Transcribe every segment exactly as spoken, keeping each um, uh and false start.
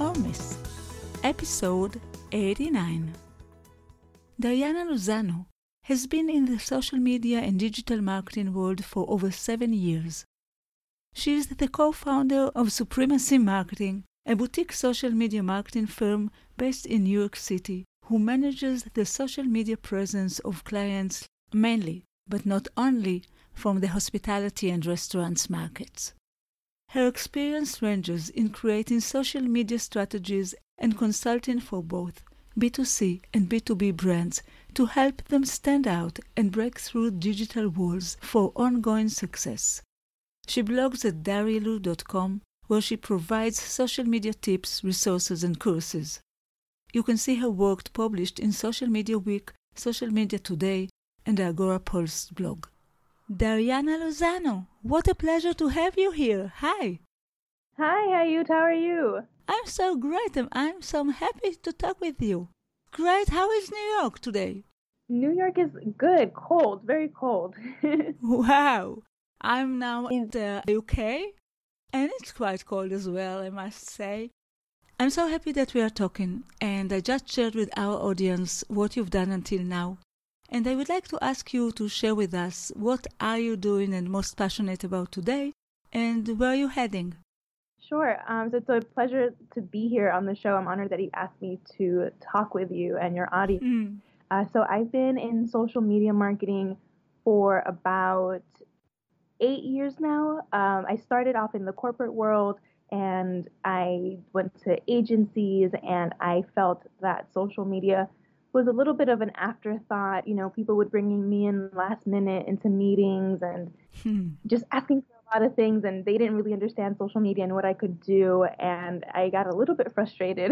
or Miss, episode eighty-nine. Diana Lozano has been in the social media and digital marketing world for over seven years. She is the co-founder of Supremacy Marketing, a boutique social media marketing firm based in New York City, who manages the social media presence of clients mainly, but not only, from the hospitality and restaurants markets. Her experience ranges in creating social media strategies and consulting for both B two C and B two B brands to help them stand out and break through digital walls for ongoing success. She blogs at Dhari Lo dot com, where she provides social media tips, resources, and courses. You can see her work published in Social Media Week, Social Media Today, and the Agora Pulse blog. Diana Lozano, what a pleasure to have you here. Hi. Hi, Hayut. How are you? I'm so great, and I'm so happy to talk with you. Great. How is New York today? New York is good. Cold. Very cold. Wow. I'm now in the U K, and it's quite cold as well, I must say. I'm so happy that we are talking, and I just shared with our audience what you've done until now. And I would like to ask you to share with us what are you doing and most passionate about today, and where are you heading? Sure. Um, so it's a pleasure to be here on the show. I'm honored that you asked me to talk with you and your audience. Mm. Uh, so I've been in social media marketing for about eight years now. Um, I started off in the corporate world, and I went to agencies, and I felt that social media was a little bit of an afterthought. You know, people were bringing me in last minute into meetings and hmm. just asking for a lot of things, and they didn't really understand social media and what I could do, and I got a little bit frustrated,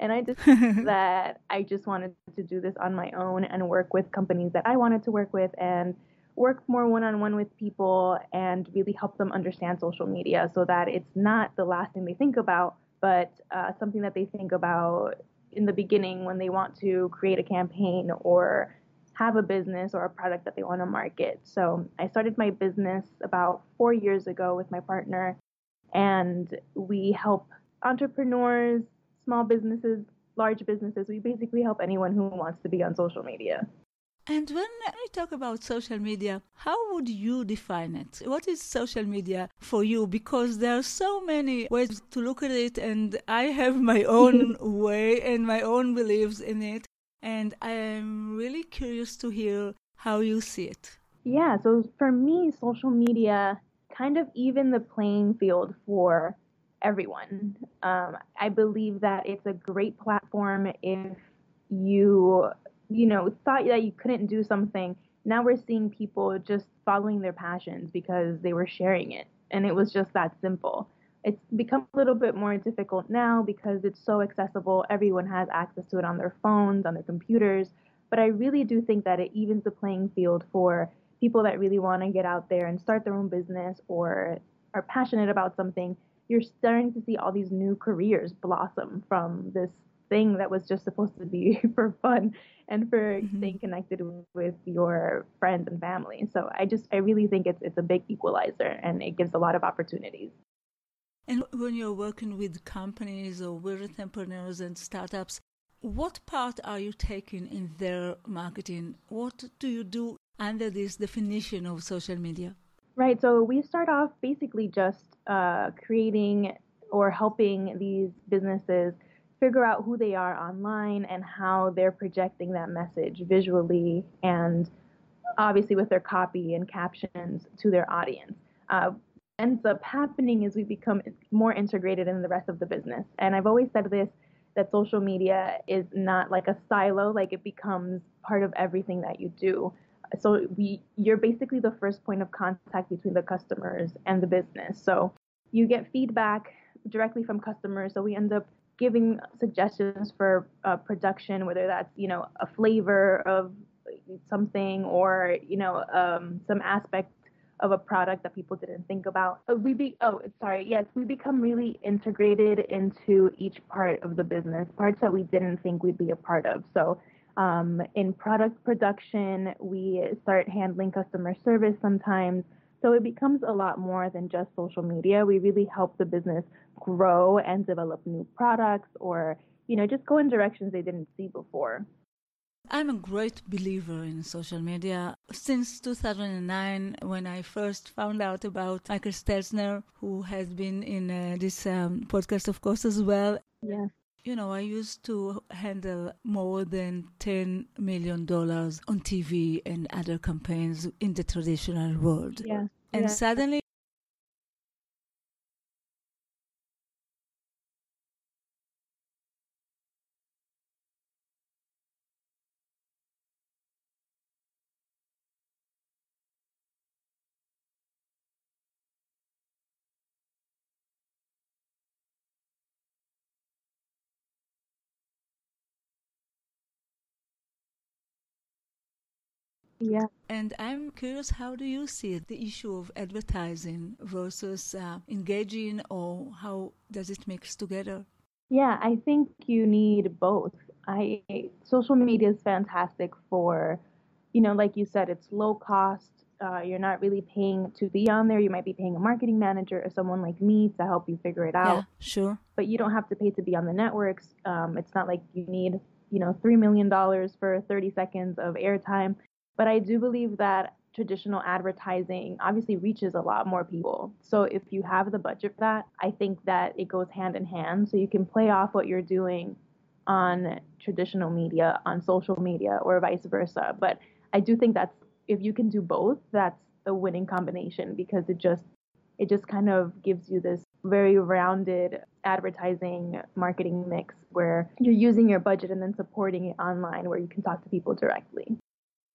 and I decided that I just wanted to do this on my own and work with companies that I wanted to work with and work more one-on-one with people and really help them understand social media so that it's not the last thing they think about, but uh, something that they think about in the beginning when they want to create a campaign or have a business or a product that they want to market. So I started my business about four years ago with my partner, and we help entrepreneurs, small businesses, large businesses. We basically help anyone who wants to be on social media. And when we talk about social media, how would you define it? What is social media for you? Because there are so many ways to look at it, and I have my own way and my own beliefs in it. And I am really curious to hear how you see it. Yeah, so for me, social media kind of even the playing field for everyone. Um, I believe that it's a great platform if you... you know, thought that you couldn't do something. Now we're seeing people just following their passions because they were sharing it. And it was just that simple. It's become a little bit more difficult now because it's so accessible. Everyone has access to it on their phones, on their computers. But I really do think that it evens the playing field for people that really want to get out there and start their own business or are passionate about something. You're starting to see all these new careers blossom from this thing that was just supposed to be for fun and for mm-hmm. staying connected with your friends and family. So I just, I really think it's it's a big equalizer, and it gives a lot of opportunities. And when you're working with companies or with entrepreneurs and startups, what part are you taking in their marketing? What do you do under this definition of social media? Right. So we start off basically just uh, creating or helping these businesses figure out who they are online and how they're projecting that message visually and obviously with their copy and captions to their audience. Uh, ends up happening is we become more integrated in the rest of the business. And I've always said this, that social media is not like a silo, like it becomes part of everything that you do. So we, you're basically the first point of contact between the customers and the business. So you get feedback directly from customers. So we end up giving suggestions for uh, production, whether that's, you know, a flavor of something or, you know, um, some aspect of a product that people didn't think about. We be oh sorry yes we become really integrated into each part of the business, parts that we didn't think we'd be a part of. So um, in product production, we start handling customer service sometimes. So it becomes a lot more than just social media. We really help the business grow and develop new products, or, you know, just go in directions they didn't see before. I'm a great believer in social media. Since two thousand nine, when I first found out about Michael Stelzner, who has been in uh, this um, podcast, of course, as well. Yeah. You know, I used to handle more than ten million dollars on T V and other campaigns in the traditional world. Yeah. And yeah. suddenly... Yeah. And I'm curious, how do you see it, the issue of advertising versus uh, engaging, or how does it mix together? Yeah, I think you need both. I social media is fantastic for, you know, like you said, it's low cost. Uh, you're not really paying to be on there. You might be paying a marketing manager or someone like me to help you figure it out. Yeah, sure. But you don't have to pay to be on the networks. Um, it's not like you need, you know, three million dollars for thirty seconds of airtime. But I do believe that traditional advertising obviously reaches a lot more people. So if you have the budget for that, I think that it goes hand in hand. So you can play off what you're doing on traditional media, on social media, or vice versa. But I do think that's, if you can do both, that's a winning combination, because it just it just kind of gives you this very rounded advertising marketing mix where you're using your budget and then supporting it online where you can talk to people directly.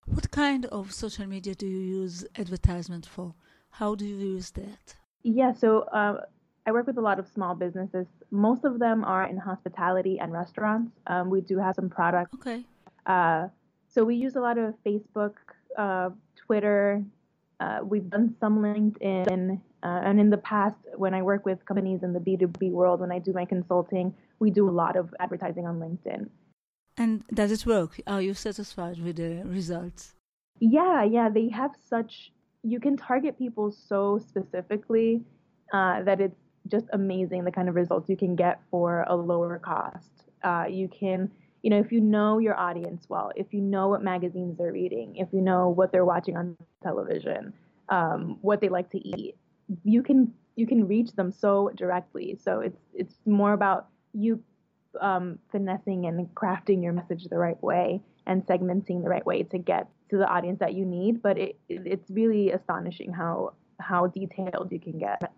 What kind of social media do you use advertisement for? How do you use that? Yeah, so uh, I work with a lot of small businesses. Most of them are in hospitality and restaurants. Um, we do have some products. Okay. Uh, so we use a lot of Facebook, uh, Twitter. Uh, we've done some LinkedIn. Uh, and in the past, when I work with companies in the B two B world, when I do my consulting, we do a lot of advertising on LinkedIn. And does it work? Are you satisfied with the results? Yeah, yeah. They have such... You can target people so specifically uh, that it's just amazing the kind of results you can get for a lower cost. Uh, you can, you know, if you know your audience well, if you know what magazines they're reading, if you know what they're watching on television, um, what they like to eat, you can you can reach them so directly. So it's it's more about you... Um, finessing and crafting your message the right way and segmenting the right way to get to the audience that you need. But it, it it's really astonishing how how detailed you can get.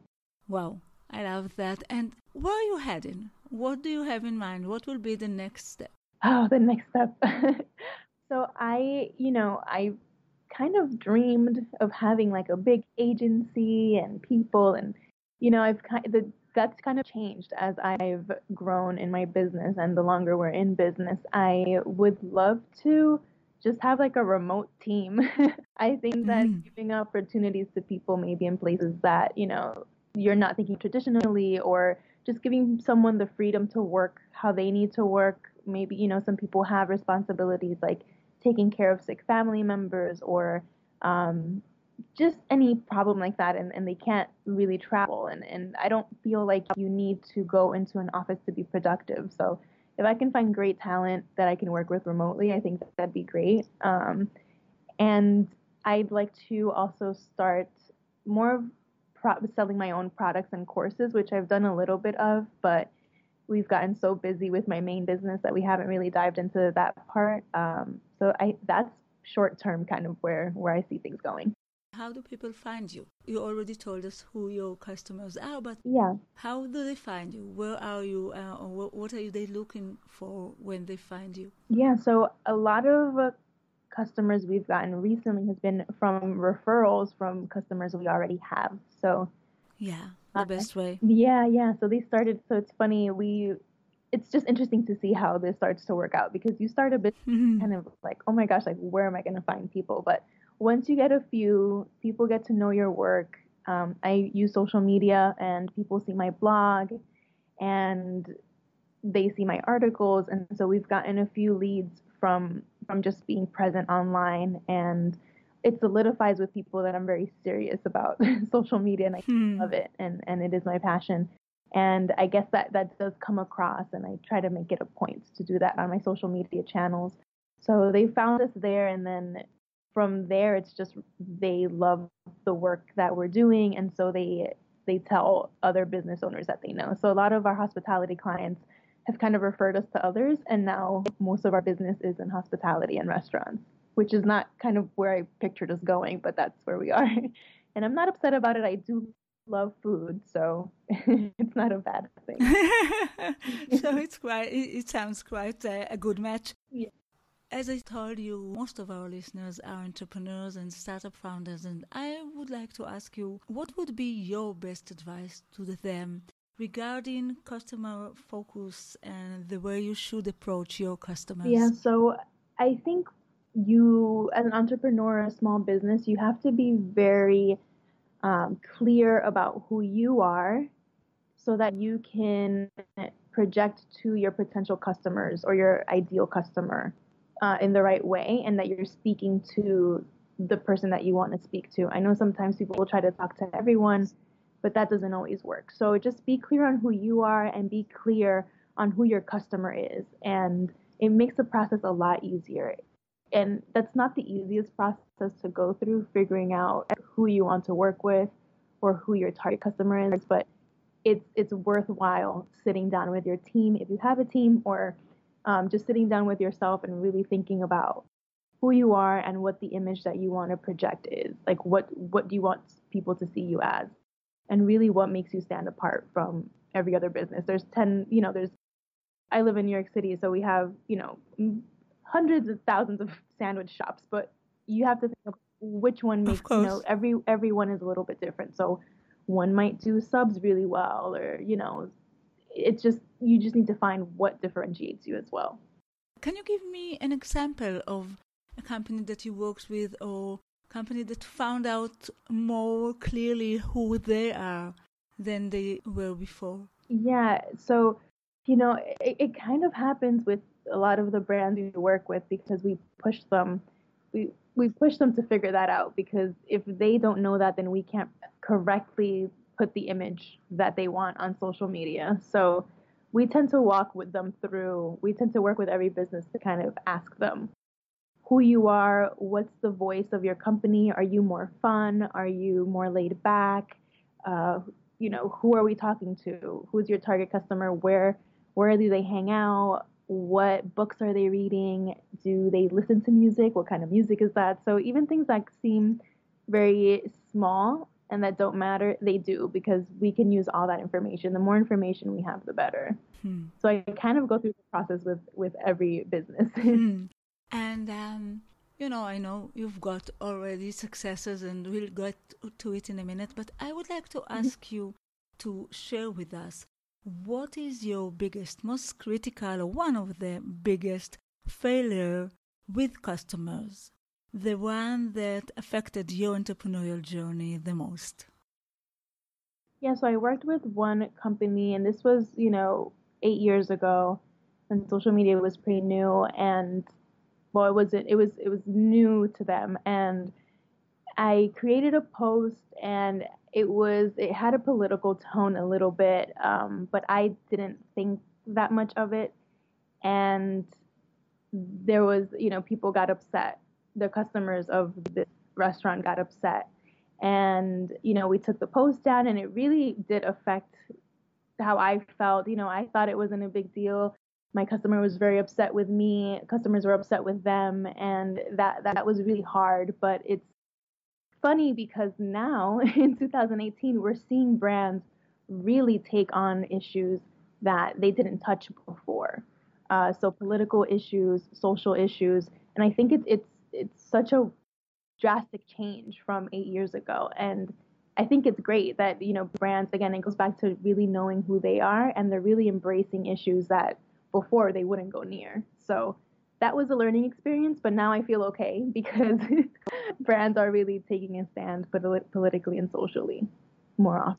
Wow, I love that. And where are you heading? What do you have in mind? What will be the next step? Oh, the next step. So I, you know, I kind of dreamed of having like a big agency and people, and, you know, I've kind the That's kind of changed as I've grown in my business, and the longer we're in business, I would love to just have like a remote team. I think that mm. giving opportunities to people maybe in places that, you know, you're not thinking traditionally, or just giving someone the freedom to work how they need to work. Maybe, you know, some people have responsibilities like taking care of sick family members, or um just any problem like that, and, and they can't really travel. And, and I don't feel like you need to go into an office to be productive. So if I can find great talent that I can work with remotely, I think that'd be great. Um, and I'd like to also start more of pro- selling my own products and courses, which I've done a little bit of, but we've gotten so busy with my main business that we haven't really dived into that part. Um, so I that's short-term kind of where, where I see things going. How do people find you? You already told us who your customers are, but yeah. How do they find you? Where are you? Uh, or what are they looking for when they find you? Yeah, so a lot of uh, customers we've gotten recently has been from referrals from customers we already have. So yeah, the uh, best way. Yeah, yeah. So they started. So it's funny. We it's just interesting to see how this starts to work out, because you start a business mm-hmm. kind of like, oh my gosh, like where am I going to find people? But once you get a few, people get to know your work. Um, I use social media and people see my blog and they see my articles. And so we've gotten a few leads from, from just being present online, and it solidifies with people that I'm very serious about social media, and I hmm. love it. And, and it is my passion. And I guess that, that does come across, and I try to make it a point to do that on my social media channels. So they found us there, and then from there, it's just they love the work that we're doing, and so they they tell other business owners that they know. So a lot of our hospitality clients have kind of referred us to others, and now most of our business is in hospitality and restaurants, which is not kind of where I pictured us going, but that's where we are. And I'm not upset about it. I do love food, so it's not a bad thing. So it's quite, it sounds quite a, a good match. Yeah. As I told you, most of our listeners are entrepreneurs and startup founders, and I would like to ask you, what would be your best advice to them regarding customer focus and the way you should approach your customers? Yeah, so I think you, as an entrepreneur or a small business, you have to be very Um, clear about who you are, so that you can project to your potential customers or your ideal customer uh, in the right way, and that you're speaking to the person that you want to speak to. I know sometimes people will try to talk to everyone, but that doesn't always work. So just be clear on who you are and be clear on who your customer is. And it makes the process a lot easier. And that's not the easiest process to go through, figuring out who you want to work with or who your target customer is. But it's it's worthwhile sitting down with your team, if you have a team, or um, just sitting down with yourself and really thinking about who you are and what the image that you want to project is. Like, what, what do you want people to see you as? And really, what makes you stand apart from every other business? There's ten, you know, there's, I live in New York City, so we have, you know, hundreds of thousands of sandwich shops, but you have to think of which one makes, you know, every, everyone is a little bit different. So one might do subs really well, or, you know, it's just, you just need to find what differentiates you as well. Can you give me an example of a company that you worked with, or company that found out more clearly who they are than they were before? Yeah. So, you know, it, it kind of happens with a lot of the brands we work with, because we push them, we, we push them to figure that out, because if they don't know that, then we can't correctly put the image that they want on social media. So we tend to walk with them through, we tend to work with every business to kind of ask them who you are, what's the voice of your company? Are you more fun? Are you more laid back? Uh, you know, who are we talking to? Who's your target customer? Where, where do they hang out? What books are they reading? Do they listen to music? What kind of music is that? So even things that seem very small and that don't matter, they do, because we can use all that information. The more information we have, the better. Hmm. So I kind of go through the process with, with every business. Hmm. And, um, you know, I know you've got already successes, and we'll get to it in a minute, but I would like to ask you to share with us, what is your biggest, most critical, or one of the biggest failure with customers? The one that affected your entrepreneurial journey the most? Yeah, so I worked with one company, and this was, you know, eight years ago, and social media was pretty new, and well, it wasn't, it was, it was new to them, and I created a post, and it was, it had a political tone a little bit, um, but I didn't think that much of it. And there was, you know, people got upset. The customers of this restaurant got upset. And, you know, we took the post down, and it really did affect how I felt. You know, I thought it wasn't a big deal. My customer was very upset with me. Customers were upset with them. And that, that was really hard, but it's funny because now in two thousand eighteen, we're seeing brands really take on issues that they didn't touch before. Uh, so political issues, social issues, and I think it's it's it's such a drastic change from eight years ago. And I think it's great that, you know, brands, again, it goes back to really knowing who they are, and they're really embracing issues that before they wouldn't go near. So that was a learning experience, but now I feel okay because brands are really taking a stand polit- politically and socially more often.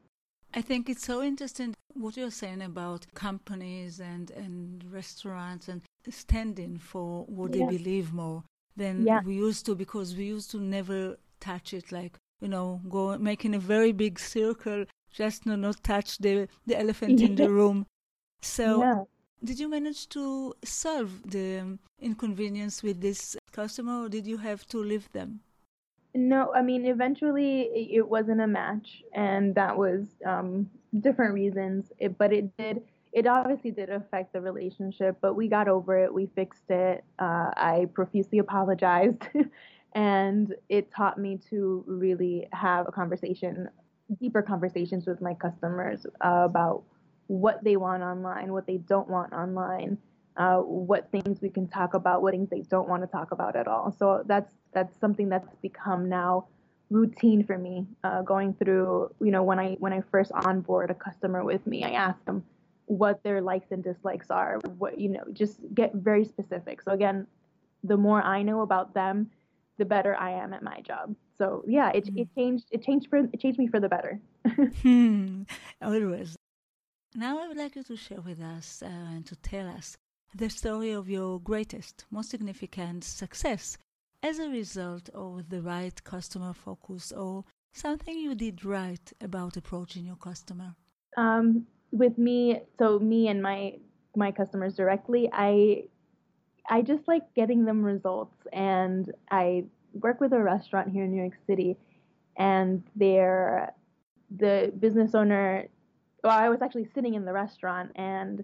I think it's so interesting what you're saying about companies and, and restaurants and standing for what yes. they believe more than yeah. we used to, because we used to never touch it, like, you know, go making a very big circle just to not touch the, the elephant in the room. So yeah. did you manage to solve the inconvenience with this customer, or did you have to leave them? No, I mean, eventually it wasn't a match, and that was um, different reasons. It, but it did, it obviously did affect the relationship, but we got over it. We fixed it. Uh, I profusely apologized. And it taught me to really have a conversation, deeper conversations with my customers uh, about what they want online, what they don't want online, uh, what things we can talk about, what things they don't want to talk about at all. So that's that's something that's become now routine for me. Uh, going through, you know, when I when I first onboard a customer with me, I ask them what their likes and dislikes are. What you know, just get very specific. So again, the more I know about them, the better I am at my job. So yeah, it mm. it changed it changed for it changed me for the better. hmm. Always. Now I would like you to share with us uh, and to tell us the story of your greatest, most significant success as a result of the right customer focus, or something you did right about approaching your customer. Um, with me, so me and my my customers directly, I. I just like getting them results, and I work with a restaurant here in New York City, and they're the business owner, well, I was actually sitting in the restaurant, and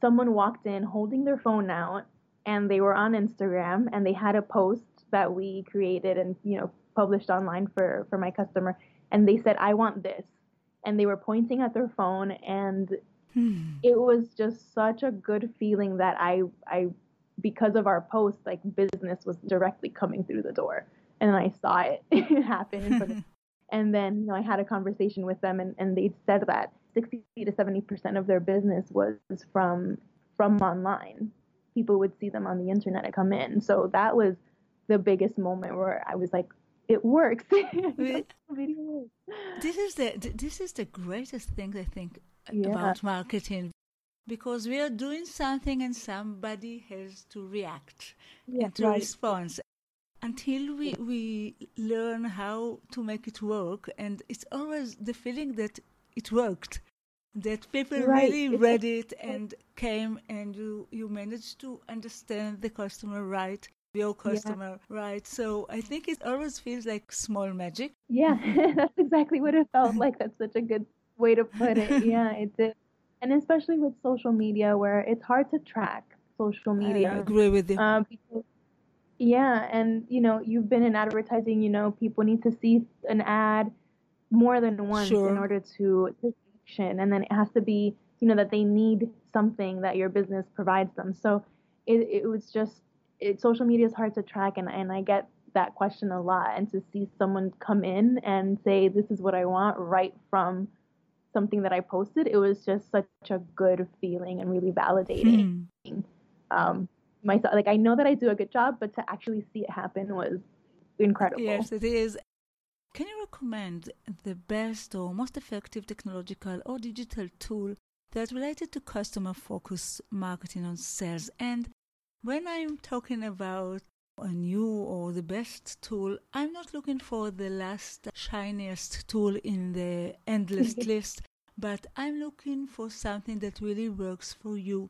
someone walked in holding their phone out, and they were on Instagram, and they had a post that we created and, you know, published online for, for my customer, and they said, "I want this," and they were pointing at their phone, and hmm. it was just such a good feeling that I, I, because of our post, like, business was directly coming through the door, and I saw it, it happen. And then, you know, I had a conversation with them, and, and they said that sixty to seventy percent of their business was from, from online. People would see them on the internet and come in. So that was the biggest moment where I was like, it works. This is the, this is the greatest thing, I think, yeah. about marketing. Because we are doing something and somebody has to react yeah, and to right. respond. Until we, we learn how to make it work, and it's always the feeling that it worked, that people right. really read it and came, and you, you managed to understand the customer right, your customer yeah. right. So I think it always feels like small magic. Yeah, that's exactly what it felt like. That's such a good way to put it. Yeah, it did. And especially with social media, where it's hard to track social media. I agree with you. Uh, because, yeah, and, you know, you've been in advertising, you know, people need to see an ad more than once sure. in order to take action. And then it has to be, you know, that they need something that your business provides them. So it, it was just, it, social media is hard to track, and, and I get that question a lot. And to see someone come in and say, "This is what I want," right from something that I posted, it was just such a good feeling and really validating hmm. um, myself. Like, I know that I do a good job, but to actually see it happen was incredible. Yes, it is. Can you recommend the best or most effective technological or digital tool that's related to customer-focused marketing on sales? And when I'm talking about a new or the best tool, I'm not looking for the last shiniest tool in the endless list, but I'm looking for something that really works for you,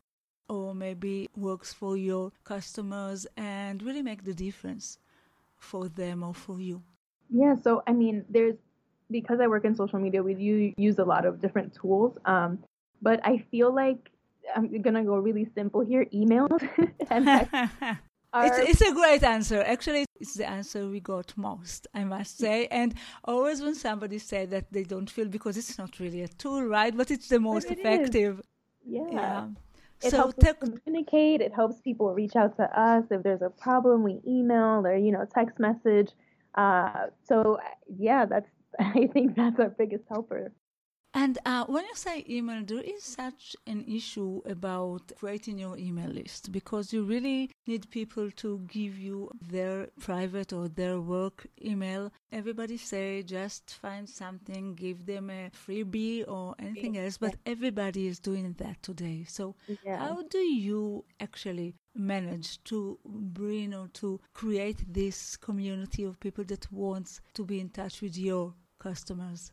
or maybe works for your customers and really make the difference for them or for you. Yeah, so I mean, there's, because I work in social media, we do use a lot of different tools, um, but I feel like I'm gonna go really simple here. Emails and text. Our... It's, it's a great answer. Actually, it's the answer we got most, I must say. And always when somebody says that they don't feel, because it's not really a tool, right? But it's the most it effective. Yeah. yeah. It so helps te- communicate. It helps people reach out to us. If there's a problem, we email or, you know, text message. Uh, so yeah, that's I think that's our biggest helper. And uh, when you say email, there is such an issue about creating your email list, because you really need people to give you their private or their work email. Everybody say just find something, give them a freebie or anything else, but everybody is doing that today. So yeah. How do you actually manage to bring or to create this community of people that wants to be in touch with your customers?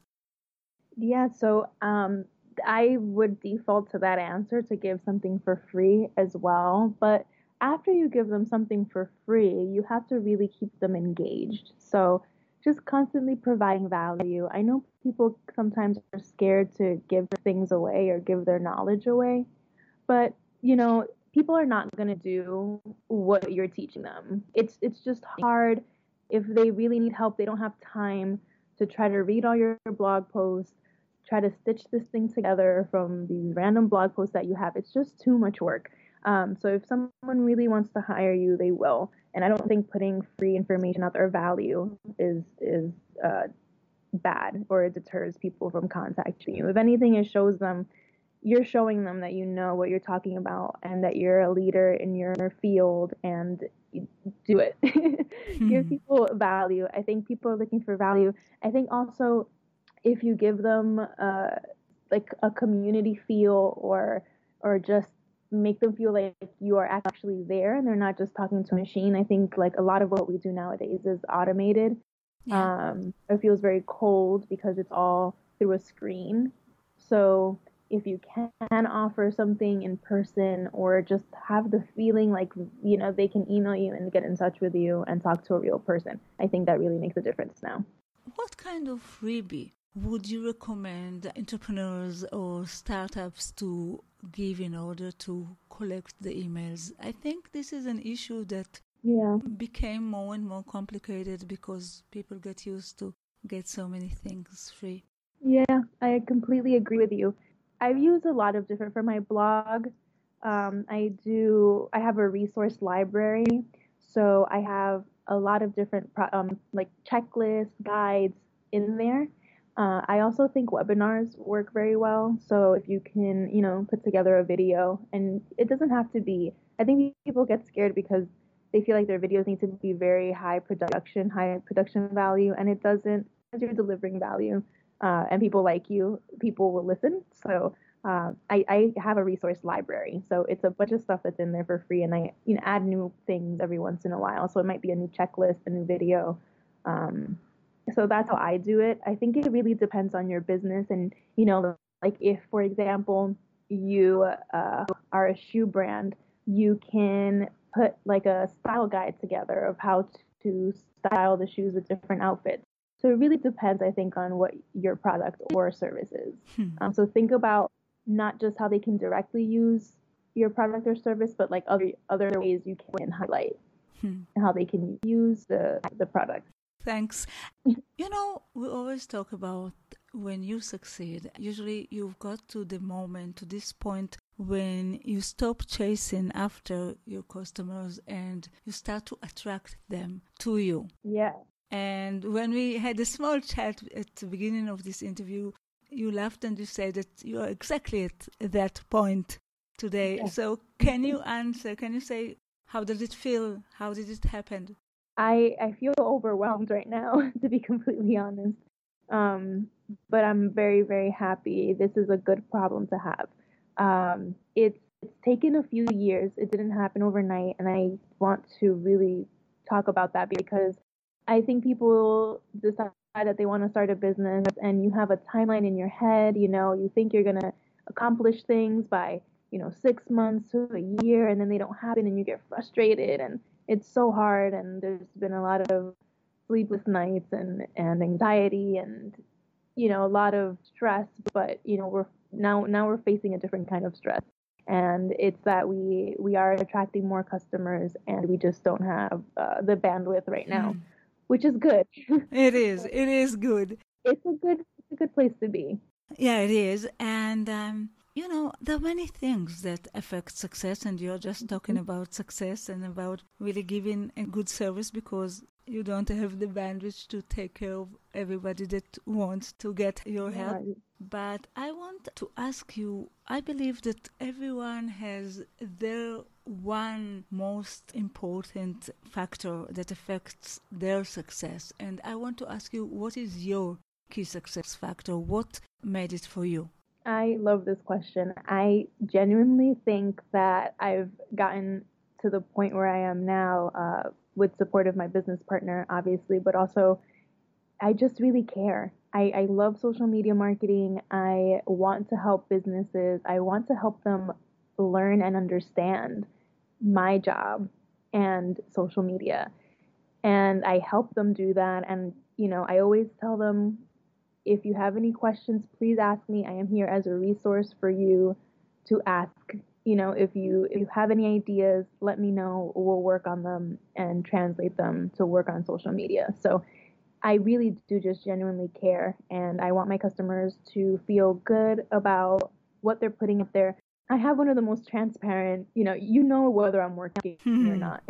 Yeah, so um, I would default to that answer to give something for free as well. But after you give them something for free, you have to really keep them engaged. So just constantly providing value. I know people sometimes are scared to give things away or give their knowledge away. But, you know, people are not going to do what you're teaching them. It's it's just hard. If they really need help, they don't have time to try to read all your blog posts, try to stitch this thing together from these random blog posts that you have. It's just too much work. Um, so if someone really wants to hire you, they will. And I don't think putting free information out there, value, is is uh, bad, or it deters people from contacting you. If anything, it shows them, you're showing them that you know what you're talking about and that you're a leader in your field, and do it. hmm. Give people value. I think people are looking for value. I think also if you give them uh, like a community feel, or or just make them feel like you are actually there and they're not just talking to a machine. I think like a lot of what we do nowadays is automated. Yeah. Um, it feels very cold because it's all through a screen. So if you can offer something in person, or just have the feeling like, you know, they can email you and get in touch with you and talk to a real person, I think that really makes a difference now. What kind of freebie would you recommend entrepreneurs or startups to give in order to collect the emails? I think this is an issue that yeah. became more and more complicated because people get used to get so many things free. Yeah, I completely agree with you. I've used a lot of different for my blog. Um, I do. I have a resource library, so I have a lot of different pro, um, like checklists, guides in there. Uh, I also think webinars work very well. So if you can, you know, put together a video, and it doesn't have to be. I think people get scared because they feel like their videos need to be very high production, high production value, and it doesn't. As you're delivering value. Uh, and people like you, people will listen. So uh, I, I have a resource library. So it's a bunch of stuff that's in there for free. And I you know, add new things every once in a while. So it might be a new checklist, a new video. Um, so that's how I do it. I think it really depends on your business. And, you know, like if, for example, you uh, are a shoe brand, you can put like a style guide together of how to style the shoes with different outfits. So it really depends, I think, on what your product or service is. Hmm. Um, so think about not just how they can directly use your product or service, but like other other ways you can highlight hmm. how they can use the, the product. Thanks. You know, we always talk about when you succeed, usually you've got to the moment, to this point, when you stop chasing after your customers and you start to attract them to you. Yeah. And when we had a small chat at the beginning of this interview, you laughed and you said that you are exactly at that point today. Yes. So can you answer, can you say, how did it feel? How did it happen? I, I feel overwhelmed right now, to be completely honest. Um, but I'm very, very happy. This is a good problem to have. Um, it's, it's taken a few years. It didn't happen overnight. And I want to really talk about that because I think people decide that they want to start a business and you have a timeline in your head, you know, you think you're going to accomplish things by, you know, six months to a year, and then they don't happen and you get frustrated, and it's so hard, and there's been a lot of sleepless nights and, and anxiety and, you know, a lot of stress, but, you know, we're now, now we're facing a different kind of stress. And it's that we, we are attracting more customers and we just don't have uh, the bandwidth right now. Mm. Which is good. It is. It is good. It's a good it's a good place to be. Yeah, it is. And, um, you know, there are many things that affect success. And you're just talking about success and about really giving a good service, because you don't have the bandwidth to take care of everybody that wants to get your help. Right. But I want to ask you, I believe that everyone has their one most important factor that affects their success. And I want to ask you, what is your key success factor? What made it for you? I love this question. I genuinely think that I've gotten to the point where I am now uh, with support of my business partner, obviously, but also I just really care. I, I love social media marketing. I want to help businesses. I want to help them learn and understand my job and social media. And I help them do that. And, you know, I always tell them, if you have any questions, please ask me. I am here as a resource for you to ask. You know, if you if you have any ideas, let me know. We'll work on them and translate them to work on social media. So I really do just genuinely care. And I want my customers to feel good about what they're putting up there. I have one of the most transparent, you know, you know whether I'm working mm-hmm. or not.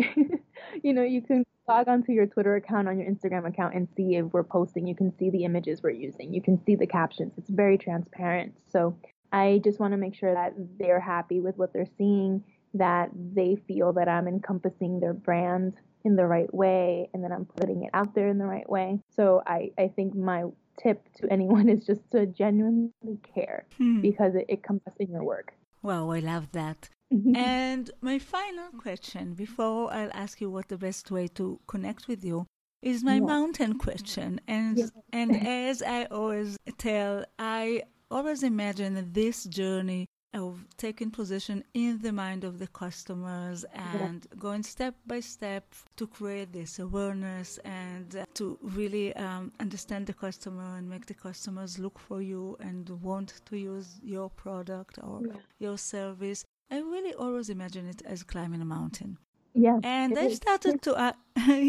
You know, you can log onto your Twitter account, on your Instagram account, and see if we're posting. You can see the images we're using. You can see the captions. It's very transparent. So I just want to make sure that they're happy with what they're seeing, that they feel that I'm encompassing their brand in the right way, and that I'm putting it out there in the right way. So I, I think my tip to anyone is just to genuinely care hmm. because it, it comes in your work. Wow, I love that. And my final question, before I'll ask you what the best way to connect with you, is my yeah. mountain question. And, yeah. and as I always tell, I... always imagine this journey of taking position in the mind of the customers and yeah. going step by step to create this awareness and to really um, understand the customer and make the customers look for you and want to use your product or yeah. your service. I really always imagine it as climbing a mountain. Yeah, and I started to uh,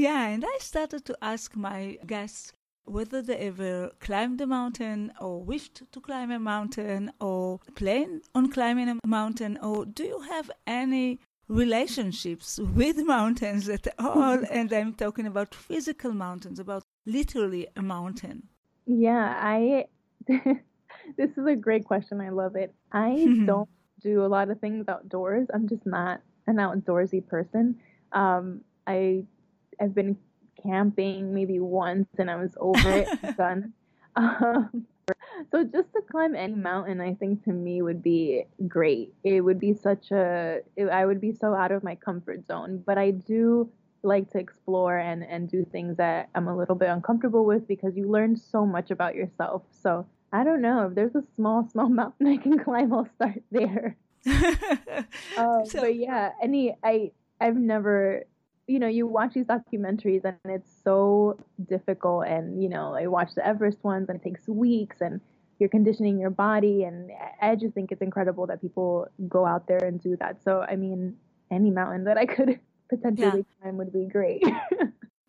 yeah, and I started to ask my guests whether they ever climbed a mountain or wished to climb a mountain or plan on climbing a mountain, or do you have any relationships with mountains at all? And I'm talking about physical mountains, about literally a mountain. Yeah, I. This is a great question. I love it. I don't do a lot of things outdoors. I'm just not an outdoorsy person. Um, I, I've been camping maybe once and I was over it, done. Um, so just to climb any mountain, I think to me would be great. It would be such a, it, I would be so out of my comfort zone, but I do like to explore and, and do things that I'm a little bit uncomfortable with because you learn so much about yourself. So I don't know, if there's a small, small mountain I can climb, I'll start there. um, so but yeah, any, I, I've never, you know, you watch these documentaries and it's so difficult. And, you know, I watched the Everest ones and it takes weeks and you're conditioning your body. And I just think it's incredible that people go out there and do that. So, I mean, any mountain that I could potentially yeah. climb would be great.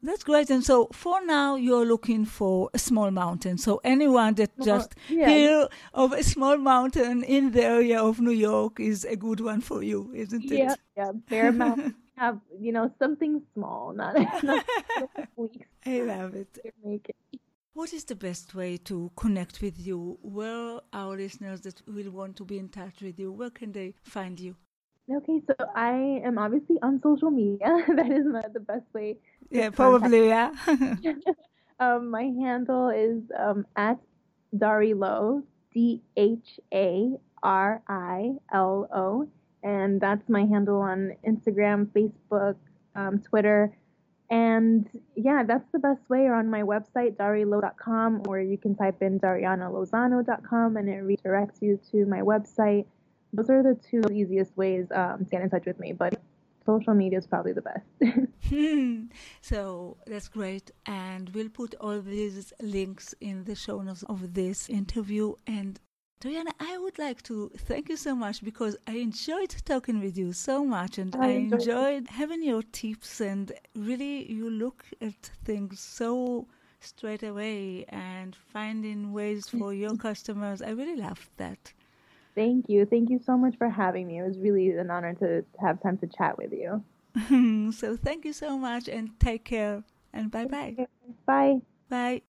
That's great. And so for now, you're looking for a small mountain. So anyone that just well, yeah. hear of a small mountain in the area of New York is a good one for you, isn't it? Yeah, yeah, Bear Mountain. Have, you know, something small, not, not weeks. I love it. What is the best way to connect with you? Where our listeners that will want to be in touch with you, where can they find you? Okay, so I am obviously on social media. That is not the best way. Yeah, probably, yeah. um, my handle is um, at DhariLo, D H A R I L O. And that's my handle on Instagram, Facebook, um, Twitter. And yeah, that's the best way. Or on my website, Dhari Lo dot com, or you can type in Diana Lozano dot com and it redirects you to my website. Those are the two easiest ways um, to get in touch with me. But social media is probably the best. hmm. So that's great. And we'll put all these links in the show notes of this interview. And Diana, I would like to thank you so much because I enjoyed talking with you so much and I, I enjoyed, enjoyed having your tips, and really you look at things so straight away and finding ways for your customers. I really loved that. Thank you. Thank you so much for having me. It was really an honor to have time to chat with you. So thank you so much and take care. And bye-bye. Bye. Bye.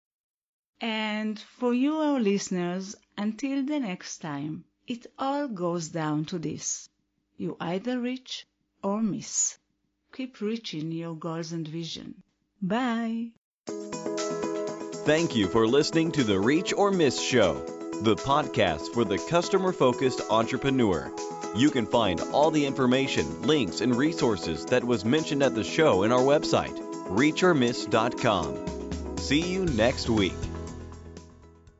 And for you, our listeners, until the next time, it all goes down to this. You either reach or miss. Keep reaching your goals and vision. Bye. Thank you for listening to the Reach or Miss Show, the podcast for the customer-focused entrepreneur. You can find all the information, links, and resources that was mentioned at the show in our website, reach or miss dot com. See you next week.